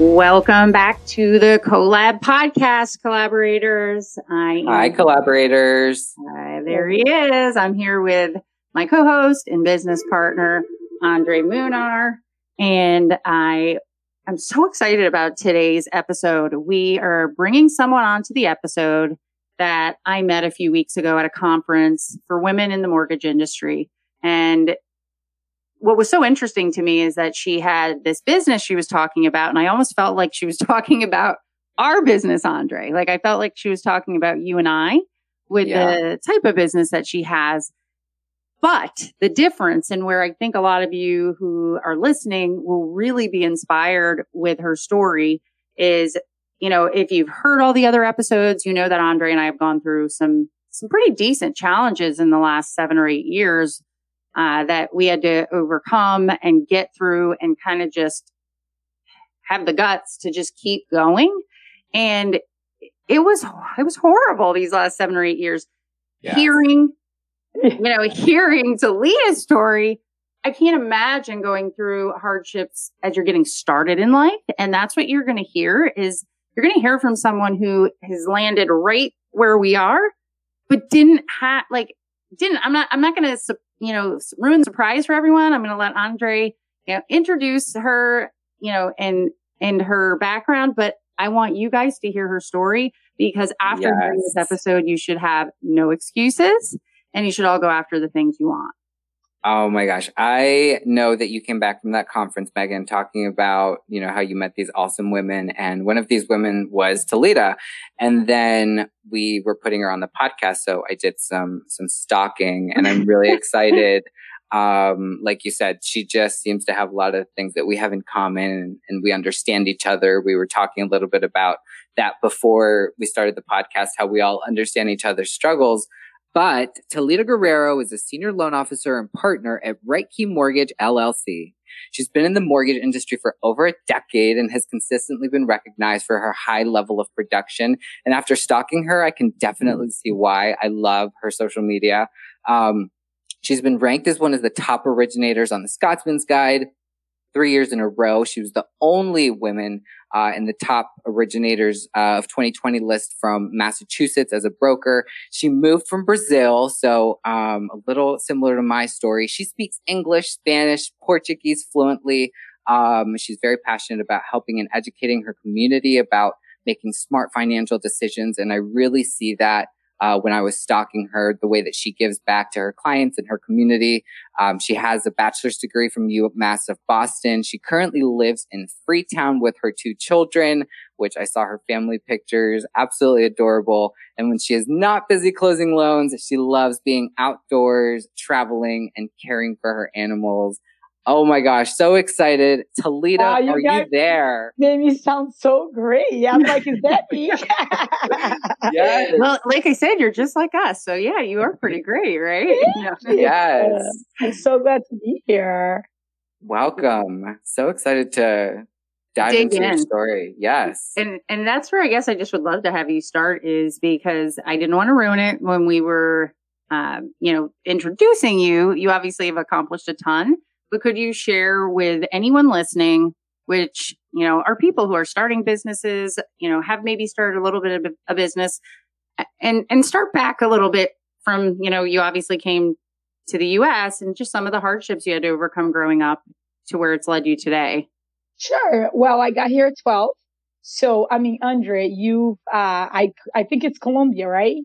Welcome back to the CoLab podcast, collaborators. Hi, collaborators. There he is. I'm here with my co-host and business partner, Andres Munar, and I'm so excited about today's episode. We are bringing someone onto the episode that I met a few weeks ago at a conference for women in the mortgage industry. And what was so interesting to me is that she had this business she was talking about, and I almost felt like she was talking about our business, Andre. Like I felt like she was talking about you and I with the type of business that she has. But the difference, and where I think a lot of you who are listening will really be inspired with her story, is, you know, if you've heard all the other episodes, you know that Andre and I have gone through some pretty decent challenges in the last 7 or 8 years. That we had to overcome and get through and kind of just have the guts to just keep going. And it was horrible these last 7 or 8 years. Yeah. Hearing Talita's story, I can't imagine going through hardships as you're getting started in life. And that's what you're going to hear is you're going to hear from someone who has landed right where we are, but I'm not going to ruin the surprise for everyone. I'm going to let Andres, introduce her, and her background, but I want you guys to hear her story because after hearing this episode, you should have no excuses and you should all go after the things you want. Oh my gosh. I know that you came back from that conference, Megan, talking about, how you met these awesome women. And one of these women was Talita. And then we were putting her on the podcast. So I did some stalking and I'm really excited. Like you said, she just seems to have a lot of things that we have in common and we understand each other. We were talking a little bit about that before we started the podcast, how we all understand each other's struggles. But Talita Guerrero is a senior loan officer and partner at Right Key Mortgage LLC. She's been in the mortgage industry for over a decade and has consistently been recognized for her high level of production. And after stalking her, I can definitely see why. I love her social media. She's been ranked as one of the top originators on the Scotsman's Guide 3 years in a row. She was the only woman in the top originators of 2020 list from Massachusetts as a broker. She moved from Brazil, so a little similar to my story. She speaks English, Spanish, Portuguese fluently. She's very passionate about helping and educating her community about making smart financial decisions. And I really see that when I was stalking her, the way that she gives back to her clients and her community. She has a bachelor's degree from UMass of Boston. She currently lives in Freetown with her 2 children, which I saw her family pictures, absolutely adorable. And when she is not busy closing loans, she loves being outdoors, traveling, and caring for her animals. Oh my gosh, so excited. Talita, are you there? Made me sound so great. Yeah, I'm like, is that me? Yes. Well, like I said, you're just like us. So yeah, you are pretty great, right? Yes. I'm so glad to be here. Welcome. So excited to dig into your story. Yes. And that's where I guess I just would love to have you start is because I didn't want to ruin it when we were, introducing you. You obviously have accomplished a ton. But could you share with anyone listening, which, are people who are starting businesses, have maybe started a little bit of a business and start back a little bit from, you obviously came to the U.S. and just some of the hardships you had to overcome growing up to where it's led you today? Sure. Well, I got here at 12. So, Andre, you've, I think it's Colombia, right?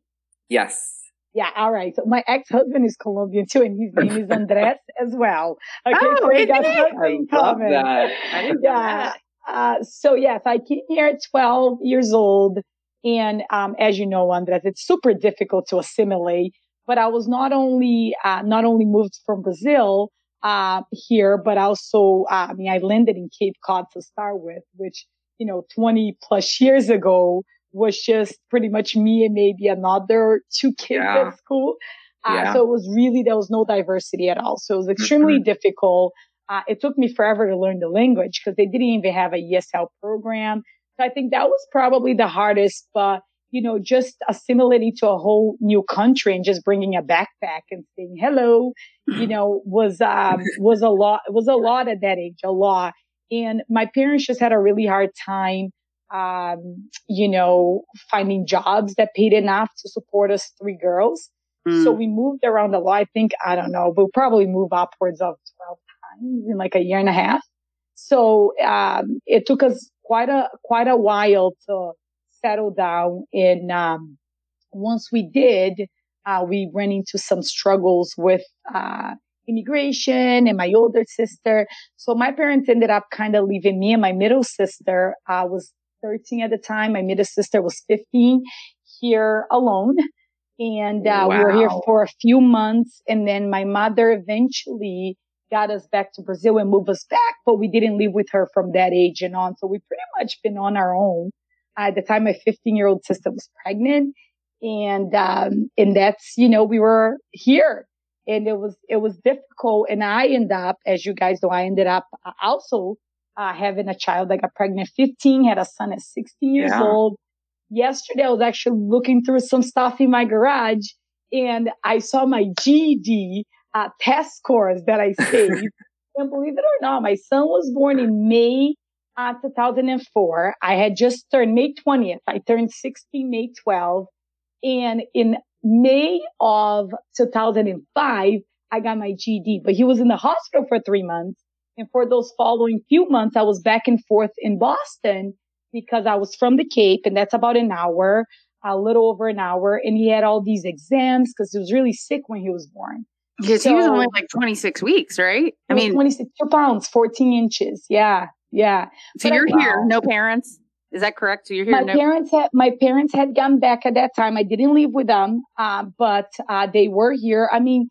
Yes. Yeah, all right. So my ex-husband is Colombian too, and his name is Andres as well. Okay, so we got something in common. Yeah. So yes, I came here at 12 years old, and as you know, Andres, it's super difficult to assimilate. But I was not only moved from Brazil here, but also I landed in Cape Cod to start with, which 20 plus years ago was just pretty much me and maybe another two kids at school. So it was really, there was no diversity at all. So it was extremely difficult. It took me forever to learn the language because they didn't even have a ESL program. So I think that was probably the hardest, but, you know, just assimilating to a whole new country and just bringing a backpack and saying hello, you know, was a lot at that age, a lot. And my parents just had a really hard time, you know, finding jobs that paid enough to support us three girls. So we moved around a lot. I think, I don't know, we'll probably move upwards of 12 times in like a year and a half. So it took us quite a while to settle down. And once we did, we ran into some struggles with immigration and my older sister. So my parents ended up kind of leaving me and my middle sister. I was 13 at the time. My middle sister was 15 here alone. And we were here for a few months. And then my mother eventually got us back to Brazil and moved us back. But we didn't live with her from that age and on. So we pretty much been on our own. At the time, my 15-year-old sister was pregnant. And that's, you know, we were here. And it was difficult. And I ended up, as you guys know, I ended up also having a child. I got pregnant at 15, had a son at 16 years old. Yesterday, I was actually looking through some stuff in my garage, and I saw my GED test scores that I saved. And believe it or not, my son was born in May 2004. I had just turned May 20th. I turned 16 May 12. And in May of 2005, I got my GED. But he was in the hospital for 3 months. And for those following few months, I was back and forth in Boston, because I was from the Cape, and that's about an hour, a little over an hour. And he had all these exams because he was really sick when he was born. Because so, he was only like 26 weeks, right? I mean, 26, 2 pounds, 14 inches. Yeah, yeah. So but you're here, no parents. Is that correct? So you're here. My parents had gone back at that time. I didn't live with them, but they were here. I mean,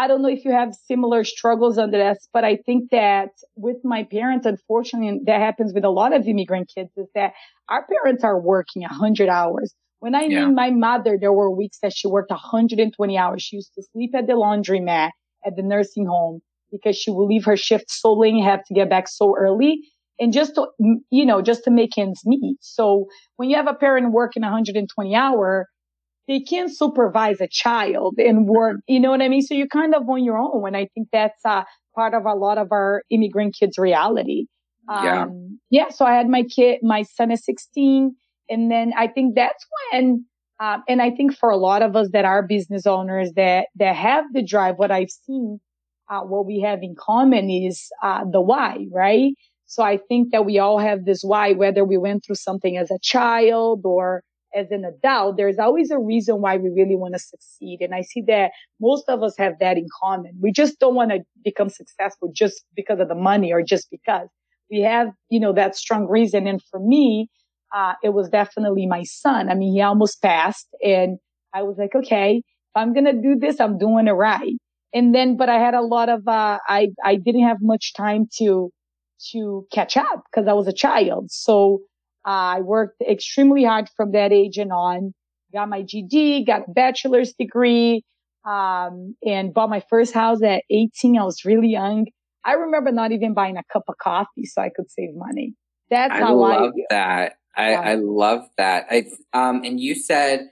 I don't know if you have similar struggles under this, but I think that with my parents, unfortunately, and that happens with a lot of immigrant kids, is that our parents are working 100 hours. When I knew my mother, there were weeks that she worked 120 hours. She used to sleep at the laundromat at the nursing home because she would leave her shift so late and have to get back so early. And just to, you know, just to make ends meet. So when you have a parent working 120 hours, they can't supervise a child and work, you know what I mean? So you're kind of on your own. And I think that's part of a lot of our immigrant kids' reality. So I had my son is 16. And then I think that's when, and I think for a lot of us that are business owners that have the drive, what I've seen, what we have in common is the why, right? So I think that we all have this why, whether we went through something as a child or as an adult, there's always a reason why we really want to succeed. And I see that most of us have that in common. We just don't want to become successful just because of the money or just because we have, you know, that strong reason. And for me, it was definitely my son. I mean, he almost passed and I was like, okay, if I'm going to do this, I'm doing it right. And then, but I had a lot of, I didn't have much time to catch up because I was a child. So I worked extremely hard from that age and on, got my GED, got a bachelor's degree, and bought my first house at 18. I was really young. I remember not even buying a cup of coffee so I could save money. That's how I love that. I love that. And you said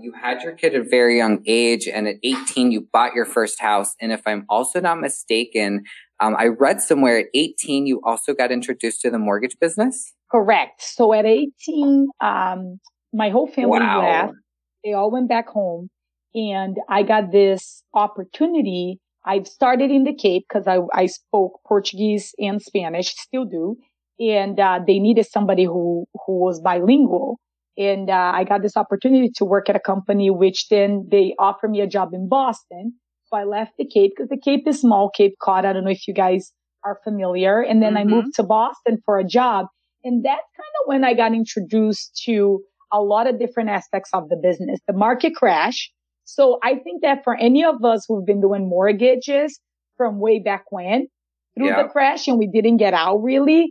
you had your kid at a very young age, and at 18, you bought your first house. And if I'm also not mistaken, I read somewhere at 18, you also got introduced to the mortgage business? Correct. So at 18, my whole family left. They all went back home. And I got this opportunity. I started in the Cape because I spoke Portuguese and Spanish, still do. And they needed somebody who was bilingual. And I got this opportunity to work at a company, which then they offered me a job in Boston. So I left the Cape because the Cape is small, Cape Cod. I don't know if you guys are familiar. And then I moved to Boston for a job. And that's kind of when I got introduced to a lot of different aspects of the business. The market crash. So I think that for any of us who've been doing mortgages from way back when through the crash and we didn't get out really,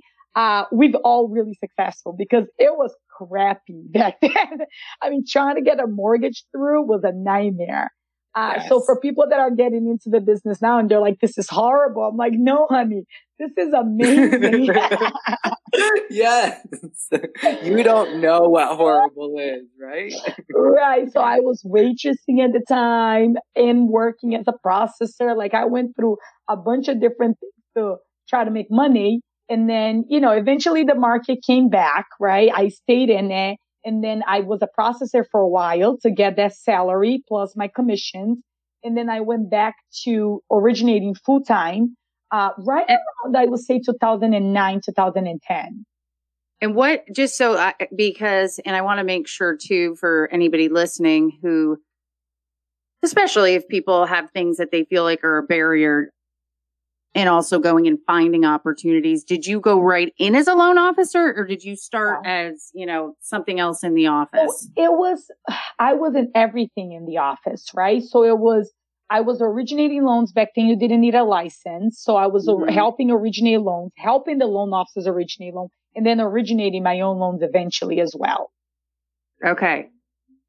we've all really successful because it was crappy back then. I mean, trying to get a mortgage through was a nightmare. Yes. So for people that are getting into the business now and they're like, this is horrible. I'm like, no, honey, this is amazing. Yes. You don't know what horrible is, right? Right. So I was waitressing at the time and working as a processor. Like I went through a bunch of different things to try to make money. And then, you know, eventually the market came back, right? I stayed in it. And then I was a processor for a while to get that salary plus my commissions. And then I went back to originating full time, right around, I would say 2009, 2010. And what, just so I, because, and I want to make sure too, for anybody listening who, especially if people have things that they feel like are a barrier and also going and finding opportunities. Did you go right in as a loan officer or did you start as, you know, something else in the office? It was, I was in everything in the office, right? So it was, I was originating loans back then. You didn't need a license. So I was helping originate loans, helping the loan officers originate loans, and then originating my own loans eventually as well. Okay.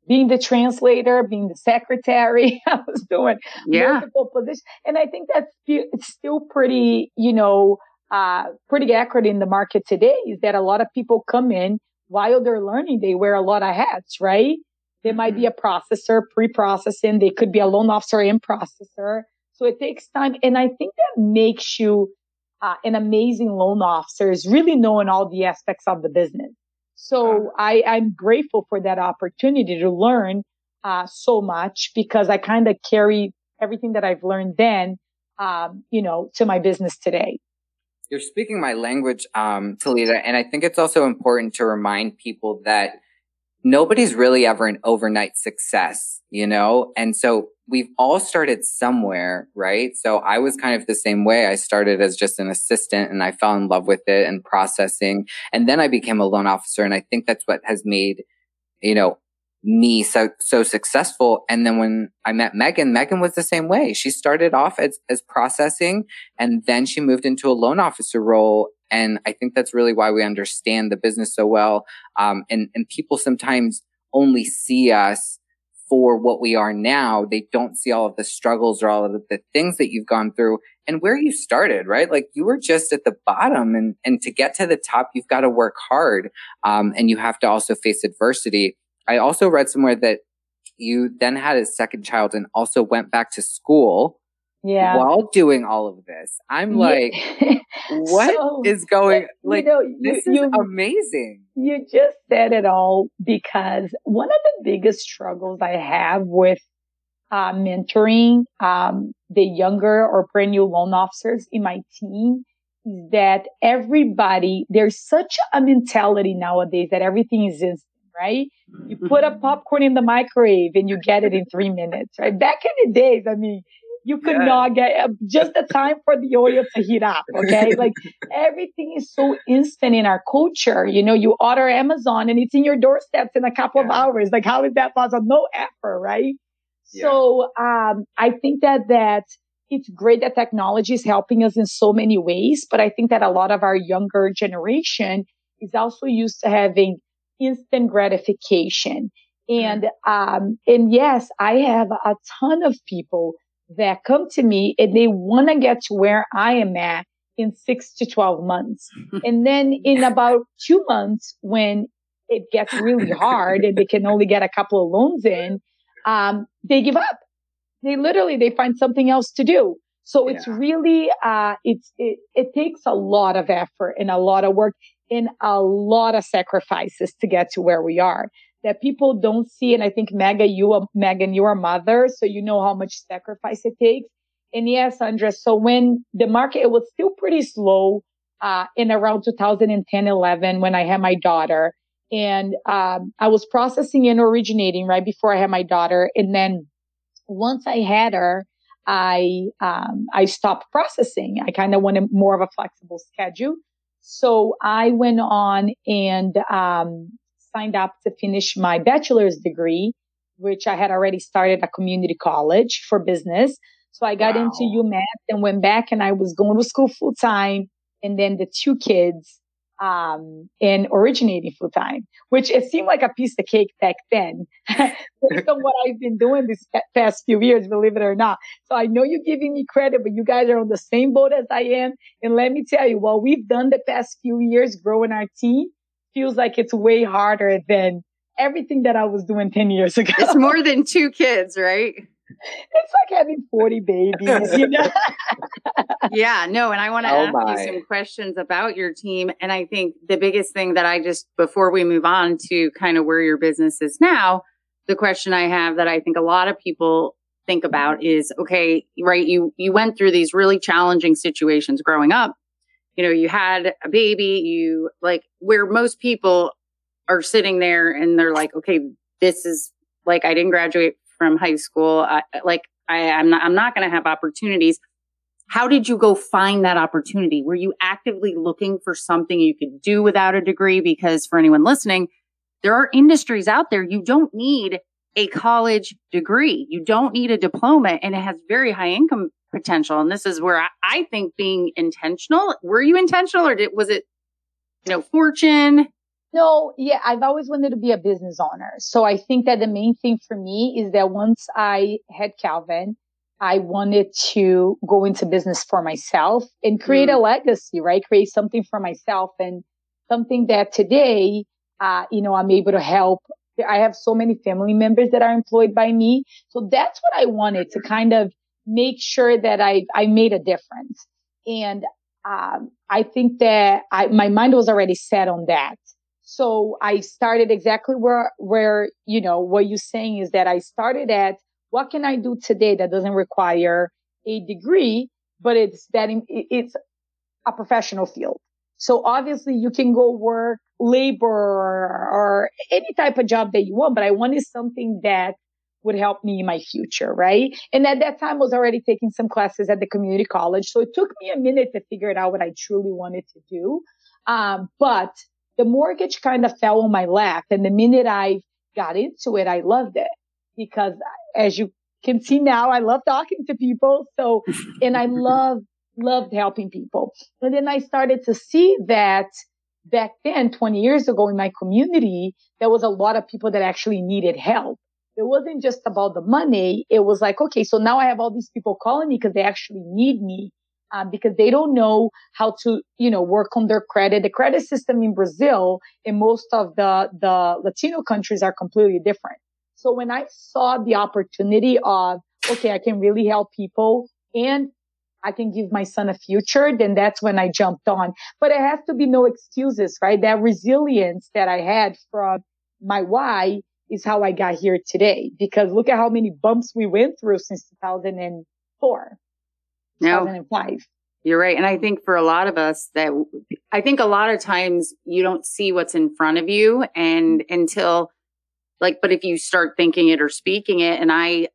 Being the translator, being the secretary, I was doing multiple positions. And I think that's it's still pretty, you know, pretty accurate in the market today is that a lot of people come in while they're learning, they wear a lot of hats, right? They might be a processor, pre-processing. They could be a loan officer and processor. So it takes time. And I think that makes you an amazing loan officer is really knowing all the aspects of the business. So I'm grateful for that opportunity to learn so much because I kind of carry everything that I've learned then, you know, to my business today. You're speaking my language, Talita, and I think it's also important to remind people that nobody's really ever an overnight success, you know? And so we've all started somewhere, right? So I was kind of the same way. I started as just an assistant and I fell in love with it and processing. And then I became a loan officer. And I think that's what has made, you know, me so successful. And then when I met Megan was the same way. She started off as processing and then she moved into a loan officer role. And I think that's really why we understand the business so well. And people sometimes only see us for what we are now. They don't see all of the struggles or all of the things that you've gone through and where you started, right? Like you were just at the bottom and to get to the top, you've got to work hard. And you have to also face adversity. I also read somewhere that you then had a second child and also went back to school. Yeah. While doing all of this, I'm like, what is going, like, you know, this is amazing. You just said it all because one of the biggest struggles I have with mentoring the younger or brand new loan officers in my team is that everybody, there's such a mentality nowadays that everything is instant, right? You put a popcorn in the microwave and you get it in 3 minutes, right? Back in the days, I mean, you could not get just the time for the oil to heat up, okay? Like everything is so instant in our culture. You know, you order Amazon and it's in your doorsteps in a couple of hours. Like how is that possible? No effort, right? Yeah. So I think that it's great that technology is helping us in so many ways, but I think that a lot of our younger generation is also used to having instant gratification. And yes, I have a ton of people that come to me and they want to get to where I am at in 6 to 12 months. And then in about 2 months, when it gets really hard and they can only get a couple of loans in, they give up. They find something else to do. So it's really, it takes a lot of effort and a lot of work and a lot of sacrifices to get to where we are. That people don't see, and I think Megan, you are a mother, so you know how much sacrifice it takes. And yes, Andres, so when the market, it was still pretty slow in around 2010, 11, when I had my daughter. And I was processing and originating right before I had my daughter. And then once I had her, I stopped processing. I kind of wanted more of a flexible schedule. So I went on and signed up to finish my bachelor's degree, which I had already started a community college for business. So I got into UMass and went back and I was going to school full time. And then the two kids in originating full time, which it seemed like a piece of cake back then, based on what I've been doing these past few years, believe it or not. So I know you're giving me credit, but you guys are on the same boat as I am. And let me tell you, what we've done the past few years growing our team feels like it's way harder than everything that I was doing 10 years ago. It's more than two kids, right? It's like having 40 babies, you know? Yeah, no. And I want to ask you some questions about your team. And I think the biggest thing that I just, before we move on to kind of where your business is now, the question I have that I think a lot of people think about is, okay, right. You went through these really challenging situations growing up. You know, you had a baby, you like where most people are sitting there and they're like, okay, this is like, I didn't graduate from high school. I'm not going to have opportunities. How did you go find that opportunity? Were you actively looking for something you could do without a degree? Because for anyone listening, there are industries out there. You don't need a college degree. You don't need a diploma, and it has very high income potential. And this is where I think being intentional. Were you intentional, or was it, you know, fortune? No, yeah, I've always wanted to be a business owner. So I think that the main thing for me is that once I had Calvin, I wanted to go into business for myself and create a legacy, right? Create something for myself and something that today, you know, I'm able to help. I have so many family members that are employed by me. So that's what I wanted, to kind of make sure that I made a difference. And I think that my mind was already set on that. So I started exactly where, you know, what you're saying is that I started at what can I do today that doesn't require a degree, but it's a professional field. So obviously you can go work labor or any type of job that you want, but I wanted something that would help me in my future, right? And at that time I was already taking some classes at the community college. So it took me a minute to figure it out what I truly wanted to do. But the mortgage kind of fell on my lap. And the minute I got into it, I loved it because as you can see now, I love talking to people. So, and I loved helping people. And then I started to see that back then, 20 years ago in my community, there was a lot of people that actually needed help. It wasn't just about the money. It was like, okay, so now I have all these people calling me because they actually need me. Because they don't know how to, you know, work on their credit. The credit system in Brazil and most of the Latino countries are completely different. So when I saw the opportunity of, okay, I can really help people and I can give my son a future, then that's when I jumped on. But it has to be no excuses, right? That resilience that I had from my why is how I got here today. Because look at how many bumps we went through since 2004. No, you're right. And I think for a lot of us that I think a lot of times you don't see what's in front of you and until like, but if you start thinking it or speaking it, and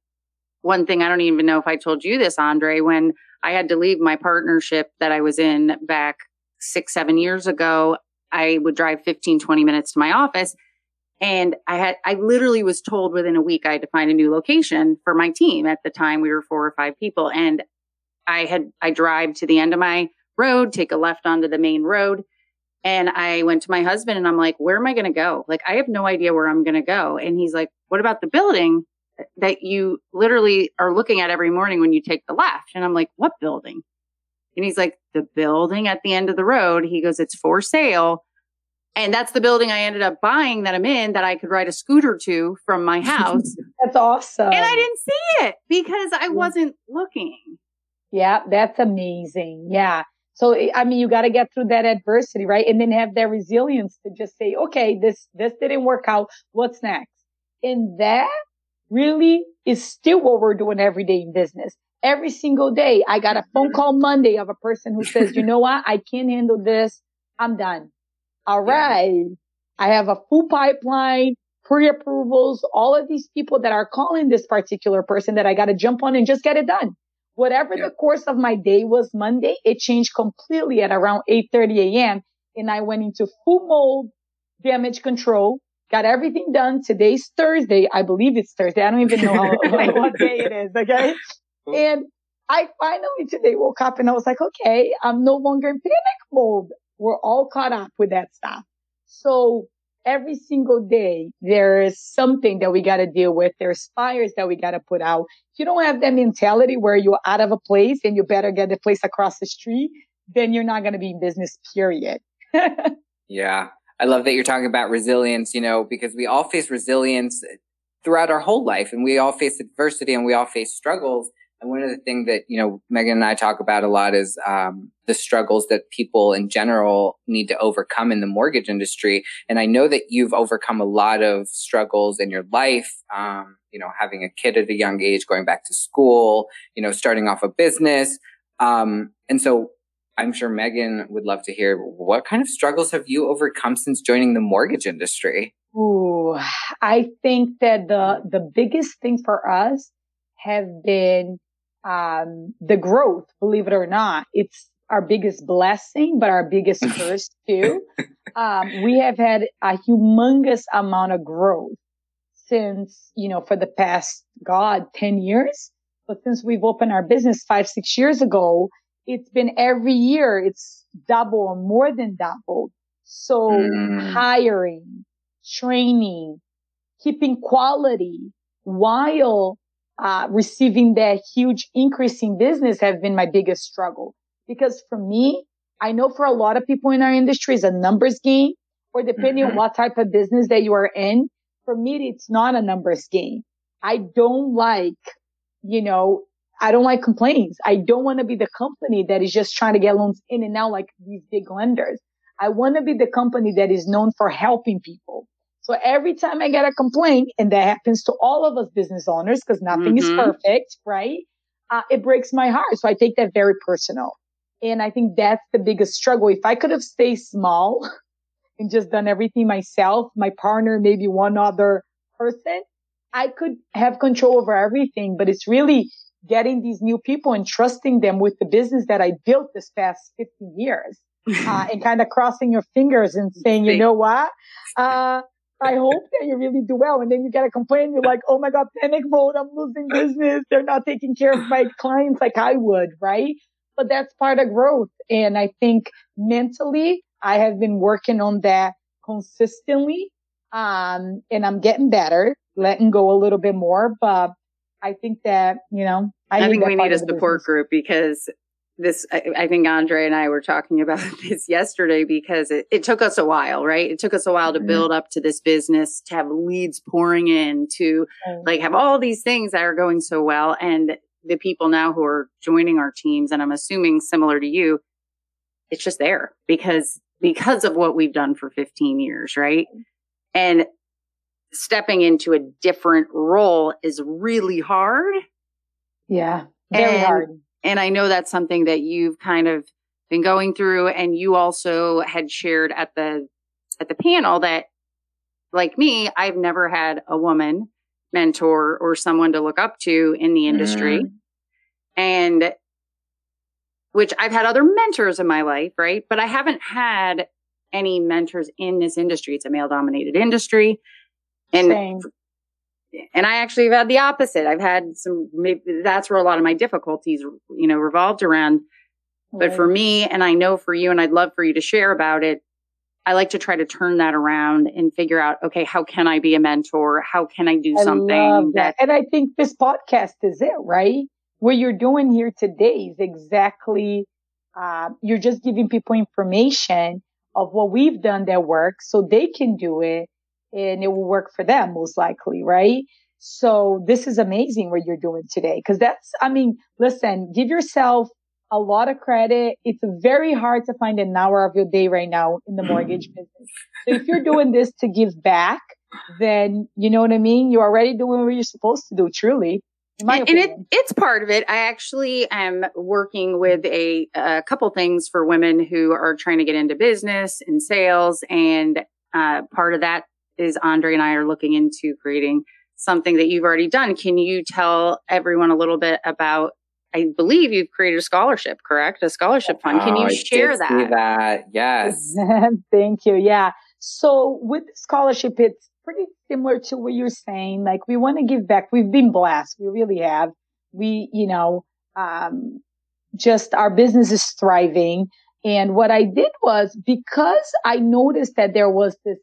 one thing I don't even know if I told you this, Andre, when I had to leave my partnership that I was in back 6-7 years ago, I would drive 15-20 minutes to my office. And I literally was told within a week I had to find a new location for my team. At the time we were 4 or 5 people. And I drive to the end of my road, take a left onto the main road. And I went to my husband and I'm like, where am I going to go? Like, I have no idea where I'm going to go. And he's like, what about the building that you literally are looking at every morning when you take the left? And I'm like, what building? And he's like, the building at the end of the road. He goes, it's for sale. And that's the building I ended up buying that I'm in, that I could ride a scooter to from my house. That's awesome. And I didn't see it because I wasn't looking. Yeah, that's amazing. Yeah. So, I mean, you got to get through that adversity, right? And then have that resilience to just say, okay, this didn't work out. What's next? And that really is still what we're doing every day in business. Every single day, I got a phone call Monday of a person who says, you know what? I can't handle this. I'm done. All right. Yeah. I have a full pipeline, pre-approvals, all of these people that are calling this particular person that I got to jump on and just get it done. Whatever the course of my day was Monday, it changed completely at around 8:30 a.m. And I went into full mold damage control, got everything done. Today's Thursday. I believe it's Thursday. I don't even know what day it is. Okay. And I finally today woke up and I was like, okay, I'm no longer in panic mode. We're all caught up with that stuff. So every single day, there is something that we got to deal with. There's fires that we got to put out. If you don't have that mentality where you're out of a place and you better get the place across the street, then you're not going to be in business, period. Yeah. I love that you're talking about resilience, you know, because we all face resilience throughout our whole life, and we all face adversity and we all face struggles. And one of the things that, you know, Megan and I talk about a lot is the struggles that people in general need to overcome in the mortgage industry. And I know that you've overcome a lot of struggles in your life, you know, having a kid at a young age, going back to school, you know, starting off a business. And so I'm sure Megan would love to hear, what kind of struggles have you overcome since joining the mortgage industry? Ooh, I think that the biggest thing for us have been the growth, believe it or not. It's our biggest blessing, but our biggest curse too. We have had a humongous amount of growth since, you know, for the past, 10 years. But since we've opened our business 5-6 years ago, it's been every year, it's double or more than double. So hiring, training, keeping quality while receiving that huge increase in business have been my biggest struggle. Because for me, I know for a lot of people in our industry, it's a numbers game, or depending on what type of business that you are in, for me, it's not a numbers game. I don't like, you know, I don't like complaints. I don't want to be the company that is just trying to get loans in and out like these big lenders. I want to be the company that is known for helping people. So every time I get a complaint, and that happens to all of us business owners because nothing is perfect, right? It breaks my heart. So I take that very personal. And I think that's the biggest struggle. If I could have stayed small and just done everything myself, my partner, maybe one other person, I could have control over everything. But it's really getting these new people and trusting them with the business that I built this past 15 years and kind of crossing your fingers and saying, you know what? I hope that you really do well. And then you get a complaint. You're like, oh my God, panic mode. I'm losing business. They're not taking care of my clients like I would. Right. But that's part of growth. And I think mentally, I have been working on that consistently. And I'm getting better, letting go a little bit more, but I think that, you know, I think we need a support group, because this, I think Andre and I were talking about this yesterday, because it took us a while, right? It took us a while to build up to this business, to have leads pouring in, to like have all these things that are going so well. And the people now who are joining our teams, and I'm assuming similar to you, it's just there because of what we've done for 15 years, right? And stepping into a different role is really hard. Yeah, very hard. And I know that's something that you've kind of been going through. And you also had shared at the panel that, like me, I've never had a woman mentor or someone to look up to in the industry. And which I've had other mentors in my life, right? But I haven't had any mentors in this industry. It's a male-dominated industry. And Same. And I actually have had the opposite. I've had some, maybe that's where a lot of my difficulties, you know, revolved around. Right. But for me, and I know for you, and I'd love for you to share about it, I like to try to turn that around and figure out, okay, how can I be a mentor? How can I do something? I love that. And I think this podcast is it, right? What you're doing here today is exactly, you're just giving people information of what we've done that works so they can do it. And it will work for them, most likely, right? So this is amazing what you're doing today. Because that's, I mean, listen, give yourself a lot of credit. It's very hard to find an hour of your day right now in the mortgage business. So if you're doing this to give back, then you know what I mean? You're already doing what you're supposed to do, truly. And it's part of it. I actually am working with a couple things for women who are trying to get into business and sales. And part of that is Andre and I are looking into creating something that you've already done. Can you tell everyone a little bit about, I believe you've created a scholarship, correct? A scholarship fund. Can you share that? I did see that. Yes. Thank you. Yeah. So with scholarship, it's pretty similar to what you're saying. Like, we want to give back. We've been blessed. We really have. We, you know, just our business is thriving. And what I did was, because I noticed that there was this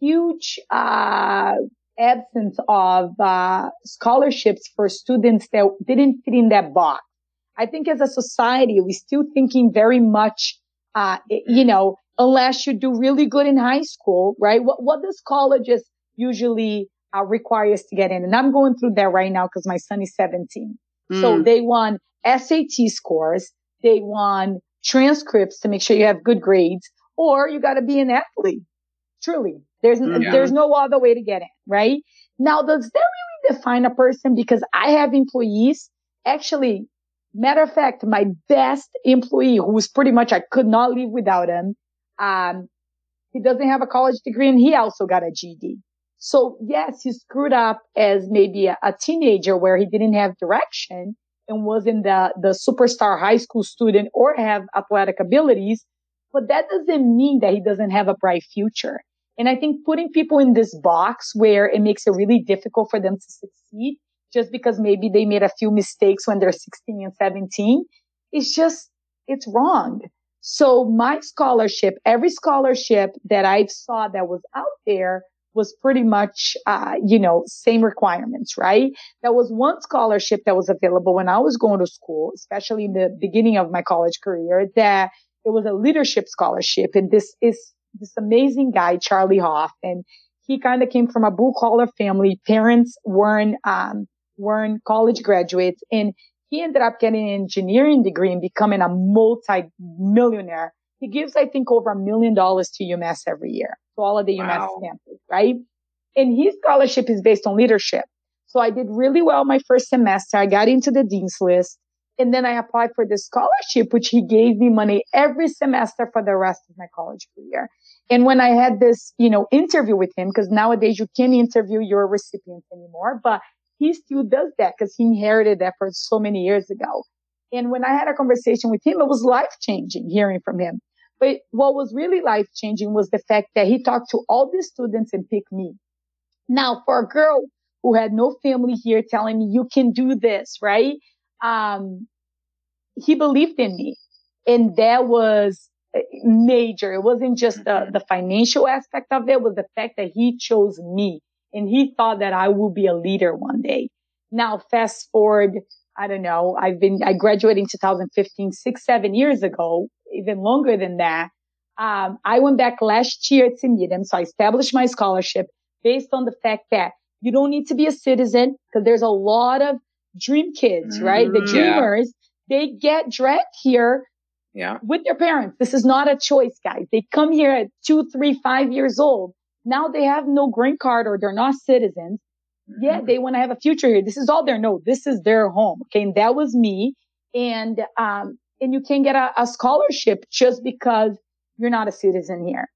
huge absence of scholarships for students that didn't fit in that box. I think as a society, we're still thinking very much, unless you do really good in high school, right? What does colleges usually require us to get in? And I'm going through that right now because my son is 17. Mm. So they want SAT scores. They want transcripts to make sure you have good grades, or you got to be an athlete. Truly, there's no other way to get in, right? Now, does that really define a person? Because I have employees. Actually, matter of fact, my best employee, who was pretty much I could not live without him. He doesn't have a college degree, and he also got a GED. So yes, he screwed up as maybe a teenager where he didn't have direction and wasn't the superstar high school student or have athletic abilities. But that doesn't mean that he doesn't have a bright future. And I think putting people in this box where it makes it really difficult for them to succeed just because maybe they made a few mistakes when they're 16 and 17, it's wrong. So my scholarship, every scholarship that I saw that was out there was pretty much, same requirements, right? There was one scholarship that was available when I was going to school, especially in the beginning of my college career, that it was a leadership scholarship. And this is this amazing guy, Charlie Hoff. And he kind of came from a blue collar family. Parents weren't college graduates. And he ended up getting an engineering degree and becoming a multi-millionaire. He gives, I think, over $1 million to UMass every year, to all of the UMass campus, right? And his scholarship is based on leadership. So I did really well my first semester. I got into the dean's list. And then I applied for this scholarship, which he gave me money every semester for the rest of my college career. And when I had this, interview with him, because nowadays you can't interview your recipients anymore, but he still does that because he inherited that for so many years ago. And when I had a conversation with him, it was life-changing hearing from him. But what was really life-changing was the fact that he talked to all the students and picked me. Now, for a girl who had no family here telling me, you can do this, right? He believed in me, and that was major. It wasn't just the financial aspect of it, was the fact that he chose me and he thought that I would be a leader one day. Now, fast forward, I don't know, I graduated in 2015, 6-7 years ago, even longer than that. I went back last year to meet him. So I established my scholarship based on the fact that you don't need to be a citizen, because there's a lot of dream kids, right? The dreamers, they get dragged here with their parents. This is not a choice, guys. They come here at 2, 3, 5 years old. Now they have no green card or they're not citizens. Yeah, they want to have a future here. This is all they know. This is their home. Okay. And that was me. And you can't get a scholarship just because you're not a citizen here.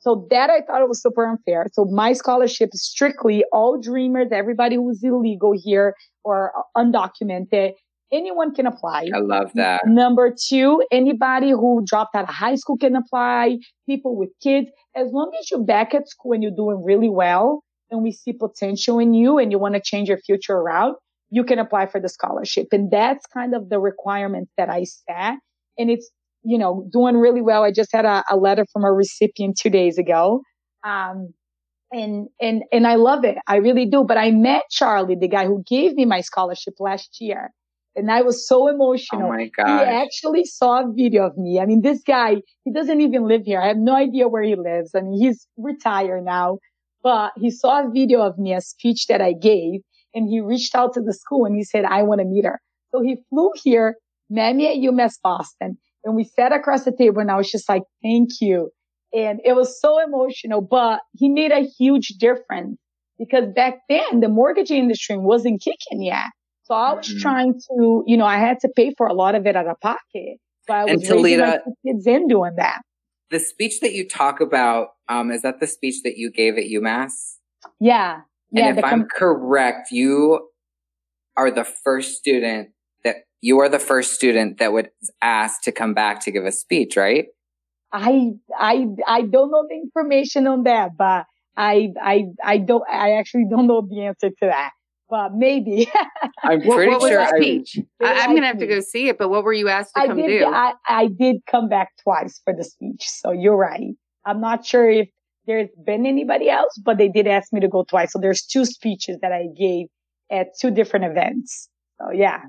So that, I thought it was super unfair. So my scholarship is strictly all dreamers, everybody who's illegal here or undocumented. Anyone can apply. I love that. Number two, anybody who dropped out of high school can apply, people with kids. As long as you're back at school and you're doing really well and we see potential in you and you want to change your future around, you can apply for the scholarship. And that's kind of the requirements that I set. And it's, doing really well. I just had a letter from a recipient 2 days ago. And I love it. I really do. But I met Charlie, the guy who gave me my scholarship last year. And I was so emotional. Oh my God. He actually saw a video of me. I mean, this guy, he doesn't even live here. I have no idea where he lives. I mean, he's retired now, but he saw a video of me, a speech that I gave, and he reached out to the school and he said, I want to meet her. So he flew here, met me at UMass Boston. And we sat across the table and I was just like, thank you. And it was so emotional, but he made a huge difference because back then the mortgage industry wasn't kicking yet. So I was trying to, I had to pay for a lot of it out of pocket. So I was raising my kids in doing that. The speech that you talk about, is that the speech that you gave at UMass? Yeah. And if I'm correct, you are the first student that was asked to come back to give a speech, right? I don't know the information on that, but I actually don't know the answer to that. maybe. I'm pretty sure. What was the speech? I'm going to have to go see it, but what were you asked to do? I did come back twice for the speech, so you're right. I'm not sure if there's been anybody else, but they did ask me to go twice. So there's two speeches that I gave at two different events. So yeah.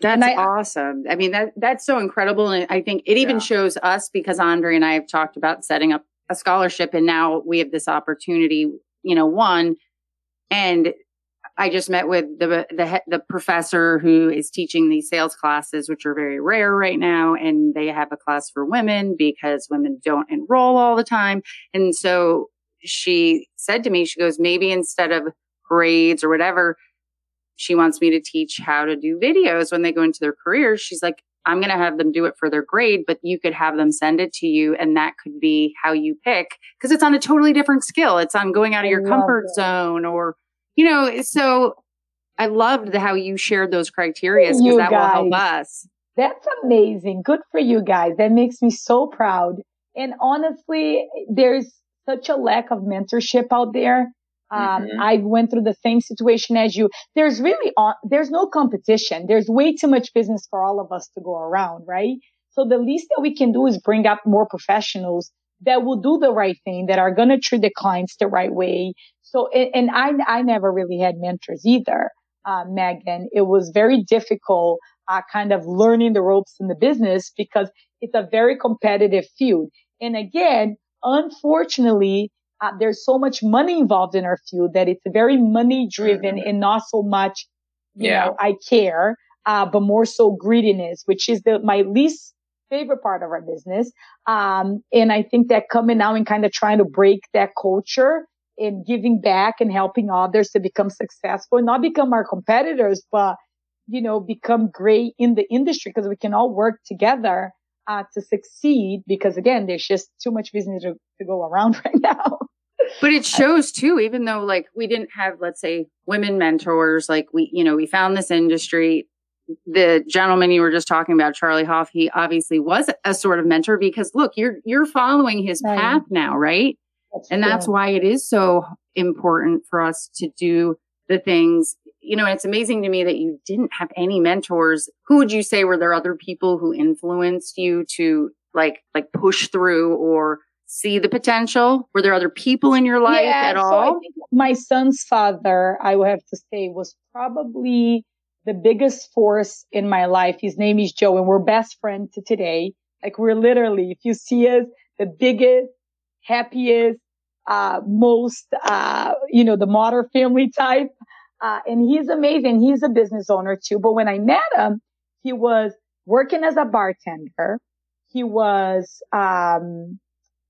That's awesome. I mean, that's so incredible. And I think it even shows us, because Andre and I have talked about setting up a scholarship, and now we have this opportunity, you know, one. And I just met with the professor who is teaching these sales classes, which are very rare right now. And they have a class for women because women don't enroll all the time. And so she said to me, she goes, maybe instead of grades or whatever, she wants me to teach how to do videos when they go into their careers. She's like, I'm going to have them do it for their grade, but you could have them send it to you. And that could be how you pick, because it's on a totally different skill. It's on going out of your comfort zone, or, you know, so I loved how you shared those criteria, because that will help us. That's amazing. Good for you guys. That makes me so proud. And honestly, there's such a lack of mentorship out there. I went through the same situation as you. There's really, there's no competition. There's way too much business for all of us to go around, right? So the least that we can do is bring up more professionals that will do the right thing, that are going to treat the clients the right way. So, and I never really had mentors either, Megan. It was very difficult, kind of learning the ropes in the business, because it's a very competitive field. And again, unfortunately, there's so much money involved in our field that it's very money driven and not so much, you know, I care, but more so greediness, which is my least favorite part of our business. And I think that coming out and kind of trying to break that culture and giving back and helping others to become successful, not become our competitors, but, you know, become great in the industry, because we can all work together to succeed, because again, there's just too much business to go around right now. But it shows too, even though like we didn't have, let's say, women mentors, like we found this industry. The gentleman you were just talking about, Charlie Hoff, he obviously was a sort of mentor, because look, you're following his path now, right? That's why it is so important for us to do the things. You know, it's amazing to me that you didn't have any mentors. Who would you say were there other people who influenced you to like push through or see the potential? Were there other people in your life at all? I think my son's father, I would have to say, was probably the biggest force in my life. His name is Joe, and we're best friends to today. Like, we're literally, if you see us, the biggest, happiest, most, you know, the modern family type. And he's amazing. He's a business owner too. But when I met him, he was working as a bartender. He was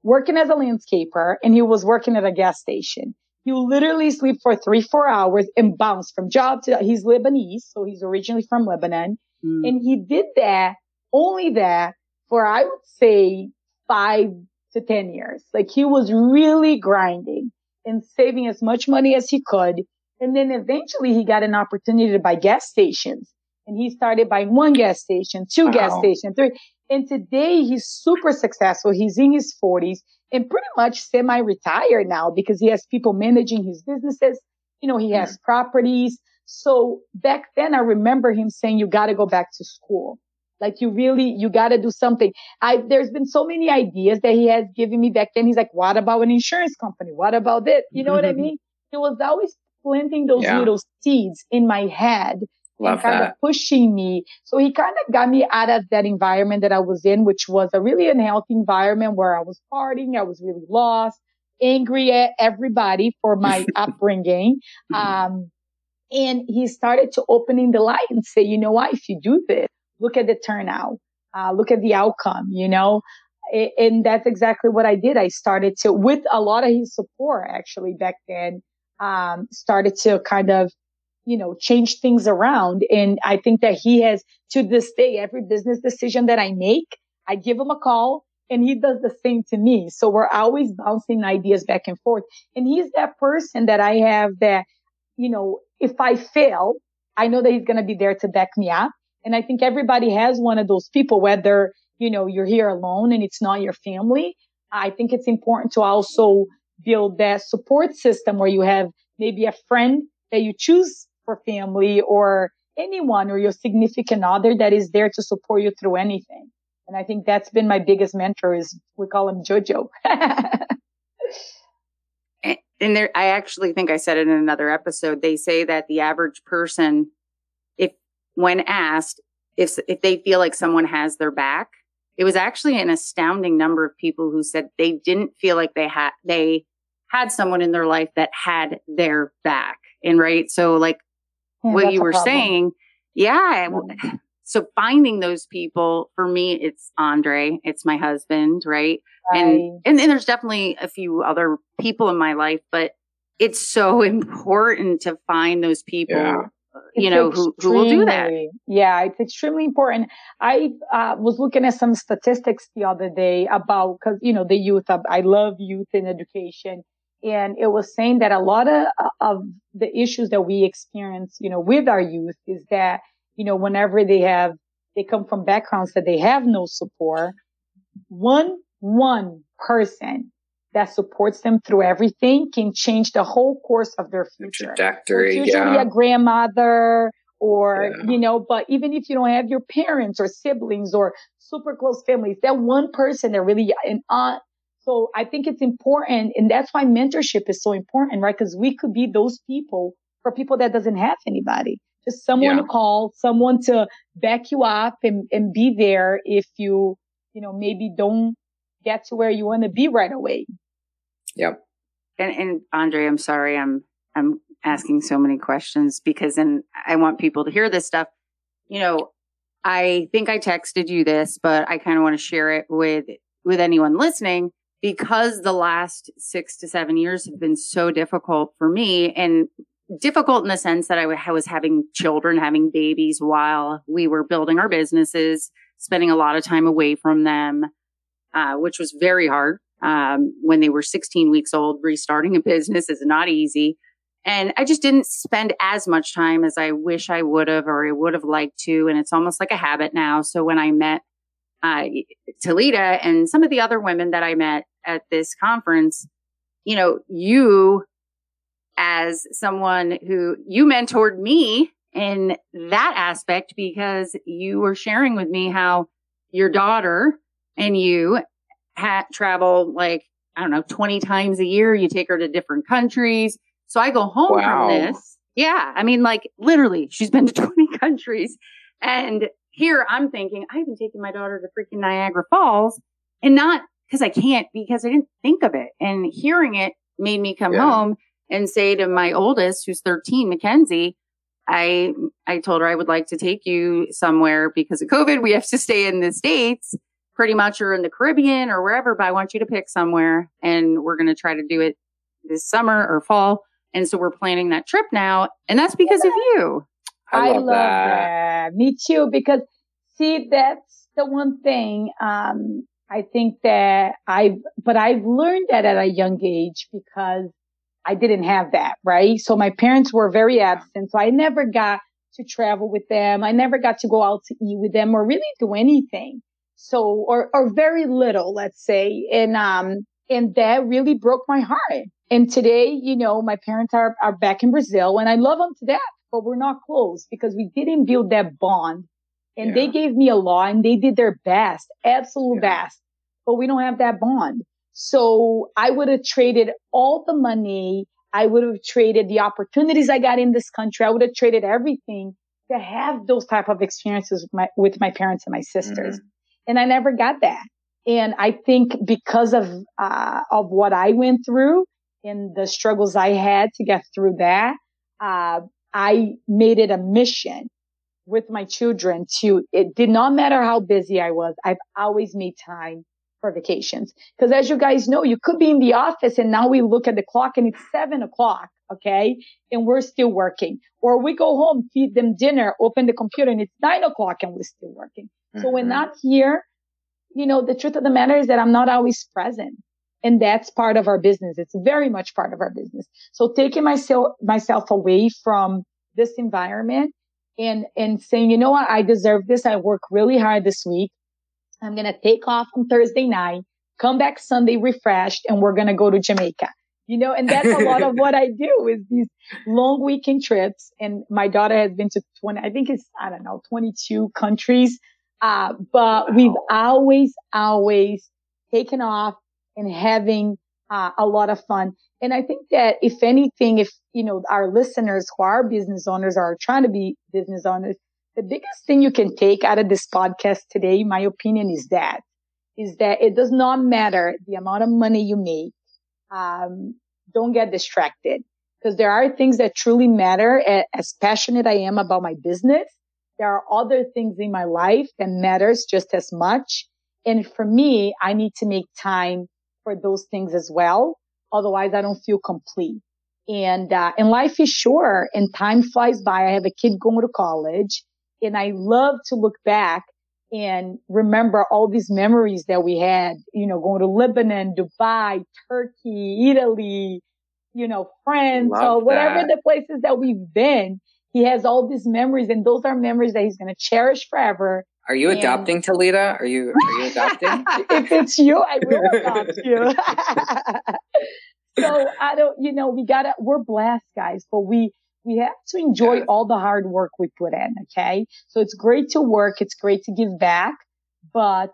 working as a landscaper, and he was working at a gas station. He literally sleep for 3-4 hours and bounce from job to job. He's Lebanese, so he's originally from Lebanon. And he did that, only that, for I would say 5 to 10 years. Like, he was really grinding and saving as much money as he could. And then eventually he got an opportunity to buy gas stations, and he started buying 1 gas station, 2 gas station, 3. And today he's super successful. He's in his 40s and pretty much semi-retired now, because he has people managing his businesses. You know, he has properties. So back then I remember him saying, you got to go back to school. Like, you got to do something. There's been so many ideas that he has given me back then. He's like, what about an insurance company? What about this? You know what I mean? He was always planting those little seeds in my head, and kind of pushing me. So he kind of got me out of that environment that I was in, which was a really unhealthy environment where I was partying. I was really lost, angry at everybody for my upbringing. And he started to opening the light and say, you know what, if you do this, look at the turnout, look at the outcome, you know. And that's exactly what I did. I started to, with a lot of his support actually back then, started to kind of, you know, change things around. And I think that he has, to this day, every business decision that I make, I give him a call and he does the same to me. So we're always bouncing ideas back and forth. And he's that person that I have that, you know, if I fail, I know that he's going to be there to back me up. And I think everybody has one of those people, whether, you know, you're here alone and it's not your family. I think it's important to also build that support system where you have maybe a friend that you choose for family or anyone or your significant other that is there to support you through anything. And I think that's been my biggest mentor is we call him Jojo. And there, I actually think I said it in another episode. They say that the average person, when asked if they feel like someone has their back, it was actually an astounding number of people who said they didn't feel like they had someone in their life that had their back. And right. So like what you were saying. Yeah. So finding those people for me, it's Andre, it's my husband. Right. And there's definitely a few other people in my life, but it's so important to find those people. Yeah. Who will do that? Yeah, it's extremely important. I was looking at some statistics the other day about, because, the youth, I love youth in education. And it was saying that a lot of the issues that we experience, with our youth is that, whenever they come from backgrounds that they have no support, one person that supports them through everything can change the whole course of their future. Trajectory, so it's usually a grandmother or, but even if you don't have your parents or siblings or super close families, that one person that really, an aunt. So I think it's important. And that's why mentorship is so important, right? Because we could be those people for people that doesn't have anybody. Just someone to call, someone to back you up and be there if you, maybe don't get to where you want to be right away. Yep. And Andre, I'm sorry, I'm asking so many questions because I want people to hear this stuff. I think I texted you this, but I kind of want to share it with anyone listening because the last 6 to 7 years have been so difficult for me, and difficult in the sense that I was having children, having babies while we were building our businesses, spending a lot of time away from them. Which was very hard. When they were 16 weeks old, restarting a business is not easy. And I just didn't spend as much time as I wish I would have, or I would have liked to. And it's almost like a habit now. So when I met Talita and some of the other women that I met at this conference, you as someone who you mentored me in that aspect, because you were sharing with me how your daughter and you travel 20 times a year. You take her to different countries. So I go home from this. Yeah. I mean, literally, she's been to 20 countries. And here I'm thinking, I've been taking my daughter to freaking Niagara Falls, and not because I can't, because I didn't think of it. And hearing it made me come home and say to my oldest, who's 13, Mackenzie, I told her I would like to take you somewhere because of COVID. We have to stay in the States. Pretty much, or in the Caribbean or wherever, but I want you to pick somewhere, and we're going to try to do it this summer or fall. And so we're planning that trip now. And that's because of you. I love that. Me too, because see, that's the one thing. I think that I've learned that at a young age because I didn't have that. Right. So my parents were very absent. So I never got to travel with them. I never got to go out to eat with them or really do anything. So, or very little, let's say. And that really broke my heart. And today, my parents are back in Brazil, and I love them to death, but we're not close because we didn't build that bond. And they gave me a lot, and they did their best, absolute best, but we don't have that bond. So I would have traded all the money. I would have traded the opportunities I got in this country. I would have traded everything to have those type of experiences with my parents and my sisters. Mm-hmm. And I never got that. And I think because of what I went through and the struggles I had to get through that, I made it a mission with my children it did not matter how busy I was. I've always made time for vacations. Because as you guys know, you could be in the office and now we look at the clock and it's 7:00. Okay. And we're still working, or we go home, feed them dinner, open the computer, and it's 9:00 and we're still working. So when I'm here, the truth of the matter is that I'm not always present. And that's part of our business. It's very much part of our business. So taking myself away from this environment and saying, you know what? I deserve this. I work really hard this week. I'm going to take off on Thursday night, come back Sunday refreshed, and we're going to go to Jamaica. you know, and that's a lot of what I do is these long weekend trips. And my daughter has been to 22 countries. But we've always taken off and having a lot of fun. And I think that if anything, if, you know, our listeners who are business owners or are trying to be business owners, the biggest thing you can take out of this podcast today, my opinion, is that it does not matter the amount of money you make. Don't get distracted, because there are things that truly matter. As passionate I am about my business, there are other things in my life that matters just as much. And for me, I need to make time for those things as well. Otherwise, I don't feel complete. And life is short and time flies by. I have a kid going to college, and I love to look back and remember all these memories that we had, you know, going to Lebanon, Dubai, Turkey, Italy, you know, France, or whatever the places that we've been. He has all these memories, and those are memories that he's going to cherish forever. Are you adopting Talita? Are you adopting? If it's you, I will adopt you. So we're blessed, guys, but we have to enjoy all the hard work we put in. Okay. So it's great to work. It's great to give back, but,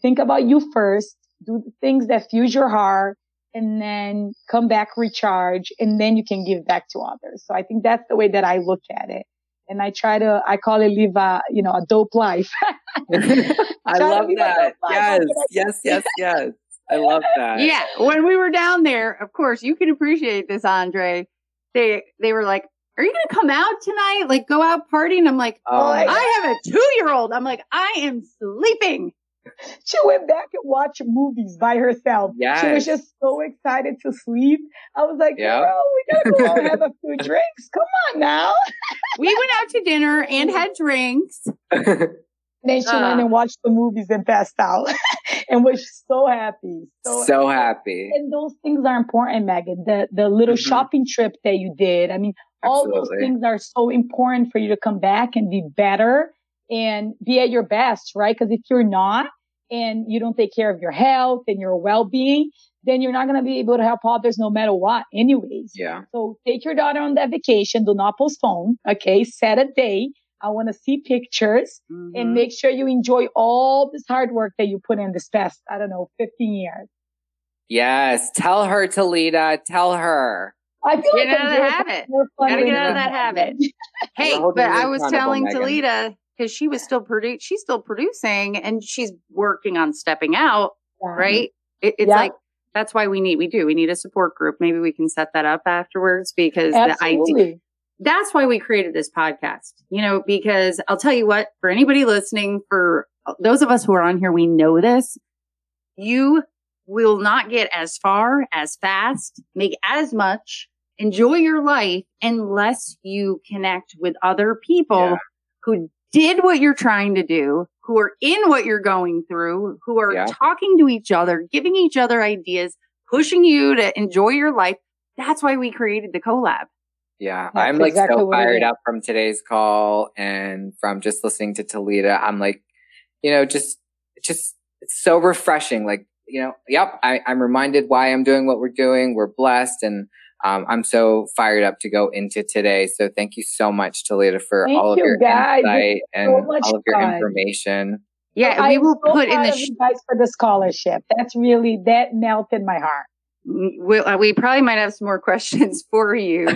think about you first, do the things that fuel your heart, and then come back, recharge, and then you can give back to others. So I think that's the way that I look at it. And I call it live a dope life. I love that. Yes. I love that. Yeah. When we were down there, of course, you can appreciate this, Andre. They were like, are you going to come out tonight? Like, go out partying? I'm like, I have a 2-year-old. I'm like, I am sleeping. She went back and watched movies by herself. Yes. She was just so excited to sleep. I was like, girl, we got to go out and have a few drinks. Come on now. We went out to dinner and had drinks. Then she went and watched the movies and passed out and was so happy. So happy. And those things are important, Megan. The little shopping trip that you did. I mean, all those things are so important for you to come back and be better and be at your best, right? Because if you're not and you don't take care of your health and your well-being, then you're not going to be able to help others no matter what anyways. Yeah. So take your daughter on that vacation. Do not postpone. Okay. Set a day. I want to see pictures and make sure you enjoy all this hard work that you put in this past, 15 years. Yes. Tell her, Talita. Tell her. I feel get like out of that habit. Gotta get out of that habit. Hey, but I was telling Talita, because she was still she's still producing and she's working on stepping out, right? It's like, that's why we need a support group. Maybe we can set that up afterwards, because the idea. That's why we created this podcast, because I'll tell you what, for anybody listening, for those of us who are on here, we know this. You will not get as far, as fast, make as much, enjoy your life unless you connect with other people who did what you're trying to do, who are in what you're going through, who are talking to each other, giving each other ideas, pushing you to enjoy your life. That's why we created the CoLab. Yeah, that's I'm like exactly so fired up from today's call and from just listening to Talita. I'm like, just it's so refreshing. Like, I'm reminded why I'm doing what we're doing. We're blessed, and I'm so fired up to go into today. So thank you so much, Talita, for all of your insight and all of your information. Yeah, we will put in the advice for the scholarship. That's really that melted my heart. We probably might have some more questions for you.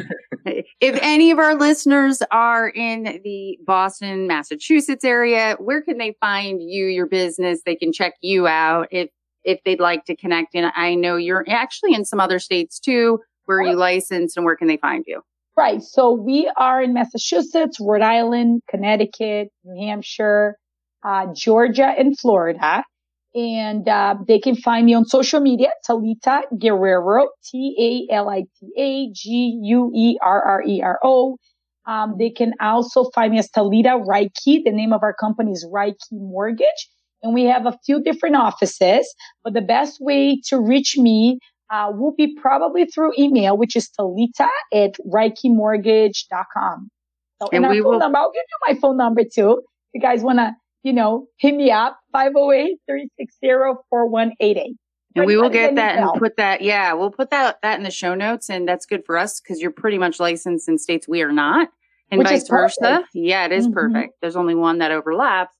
If any of our listeners are in the Boston, Massachusetts area, where can they find you, your business? They can check you out if they'd like to connect. And I know you're actually in some other states too, where you licensed, and where can they find you? Right. So we are in Massachusetts, Rhode Island, Connecticut, New Hampshire, Georgia, and Florida. And they can find me on social media, Talita Guerrero, TalitaGuerrero. They can also find me as Talita Right Key. The name of our company is Right Key Mortgage. And we have a few different offices, but the best way to reach me will be probably through email, which is Talita@RightKeyMortgage.com. So, and our phone number, I'll give you my phone number too. If you guys want to hit me up, 508-360-4188. And we will get that and put that, yeah, we'll put that in the show notes. And that's good for us because you're pretty much licensed in states we are not, and vice versa. Yeah, it is perfect. There's only one that overlaps.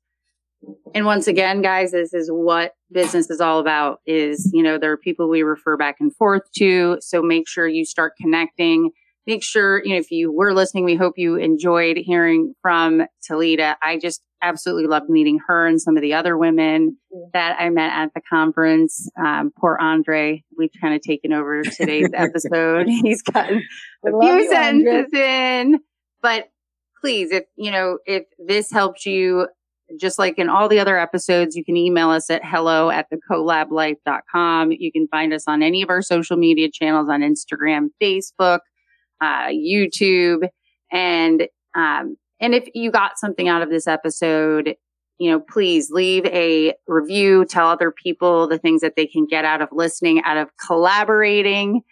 And once again, guys, this is what business is all about is, you know, there are people we refer back and forth to. So make sure you start connecting. Make sure, you know, if you were listening, we hope you enjoyed hearing from Talita. I just absolutely loved meeting her and some of the other women that I met at the conference. Poor Andre, we've kind of taken over today's episode. He's gotten a few sentences in, but please, if, you know, if this helped you, just like in all the other episodes, you can email us at hello@theCoLabLife.com. You can find us on any of our social media channels on Instagram, Facebook, YouTube. And if you got something out of this episode, you know, please leave a review, tell other people the things that they can get out of listening, out of collaborating,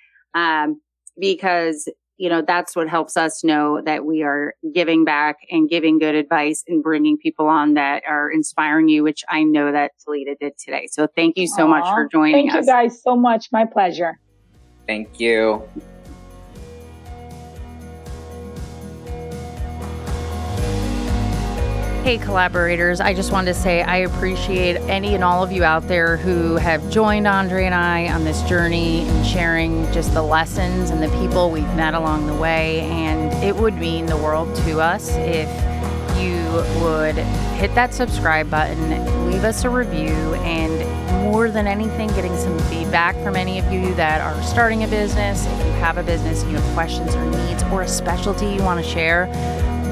because, you know, that's what helps us know that we are giving back and giving good advice and bringing people on that are inspiring you, which I know that Talita did today. So thank you so much for joining us. Thank you guys so much. My pleasure. Thank you. Hey, collaborators, I just wanted to say I appreciate any and all of you out there who have joined Andre and I on this journey and sharing just the lessons and the people we've met along the way. And it would mean the world to us if you would hit that subscribe button, leave us a review, and more than anything, getting some feedback from any of you that are starting a business. If you have a business, you have questions or needs or a specialty you want to share,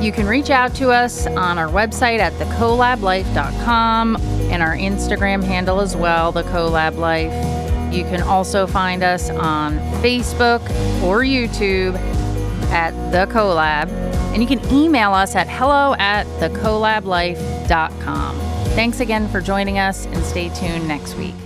you can reach out to us on our website at theCoLabLife.com and our Instagram handle as well, theCoLabLife. You can also find us on Facebook or YouTube at theCoLab. And you can email us at hello@theCoLabLife.com. Thanks again for joining us and stay tuned next week.